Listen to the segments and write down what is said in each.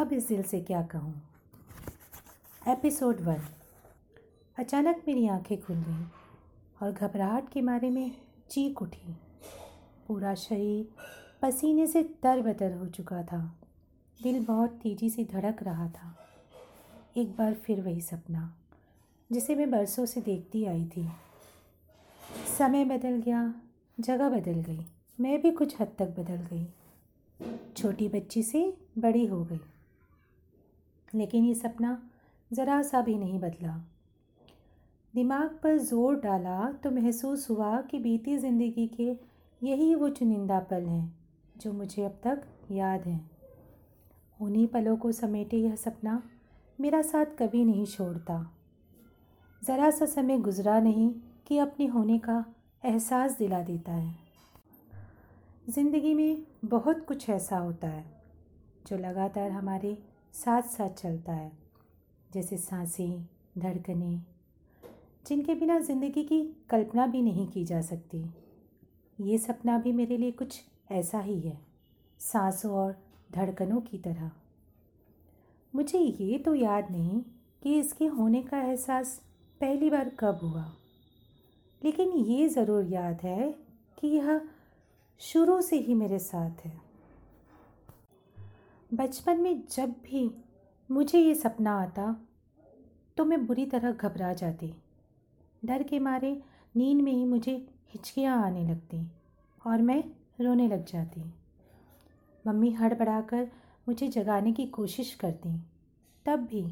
अब इस दिल से क्या कहूँ। एपिसोड 1। अचानक मेरी आंखें खुल गईं और घबराहट के मारे में चीख उठी। पूरा शरीर पसीने से तर-बतर हो चुका था। दिल बहुत तेज़ी से धड़क रहा था। एक बार फिर वही सपना जिसे मैं बरसों से देखती आई थी। समय बदल गया, जगह बदल गई, मैं भी कुछ हद तक बदल गई। छोटी बच्ची से बड़ी हो गई, लेकिन ये सपना ज़रा सा भी नहीं बदला। दिमाग पर जोर डाला तो महसूस हुआ कि बीती ज़िंदगी के यही वो चुनिंदा पल हैं जो मुझे अब तक याद हैं। उन्हीं पलों को समेटे यह सपना मेरा साथ कभी नहीं छोड़ता। ज़रा सा समय गुजरा नहीं कि अपने होने का एहसास दिला देता है। ज़िंदगी में बहुत कुछ ऐसा होता है जो लगातार हमारे साथ साथ चलता है, जैसे सांसें, धड़कनें, जिनके बिना ज़िंदगी की कल्पना भी नहीं की जा सकती। ये सपना भी मेरे लिए कुछ ऐसा ही है, सांसों और धड़कनों की तरह। मुझे ये तो याद नहीं कि इसके होने का एहसास पहली बार कब हुआ, लेकिन ये ज़रूर याद है कि यह शुरू से ही मेरे साथ है। बचपन में जब भी मुझे ये सपना आता तो मैं बुरी तरह घबरा जाती। डर के मारे नींद में ही मुझे हिचकियाँ आने लगती और मैं रोने लग जाती। मम्मी हड़बड़ाकर मुझे जगाने की कोशिश करती, तब भी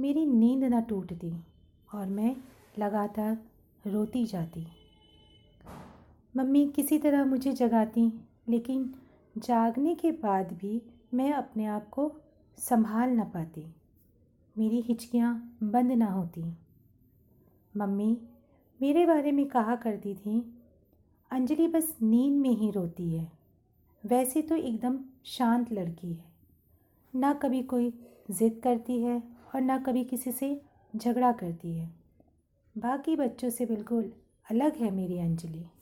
मेरी नींद न टूटती और मैं लगातार रोती जाती। मम्मी किसी तरह मुझे जगाती, लेकिन जागने के बाद भी मैं अपने आप को संभाल न पाती। मेरी हिचकियाँ बंद ना होती। मम्मी मेरे बारे में कहा करती थी, अंजलि बस नींद में ही रोती है, वैसे तो एकदम शांत लड़की है, ना कभी कोई ज़िद करती है और ना कभी किसी से झगड़ा करती है। बाकी बच्चों से बिल्कुल अलग है मेरी अंजलि।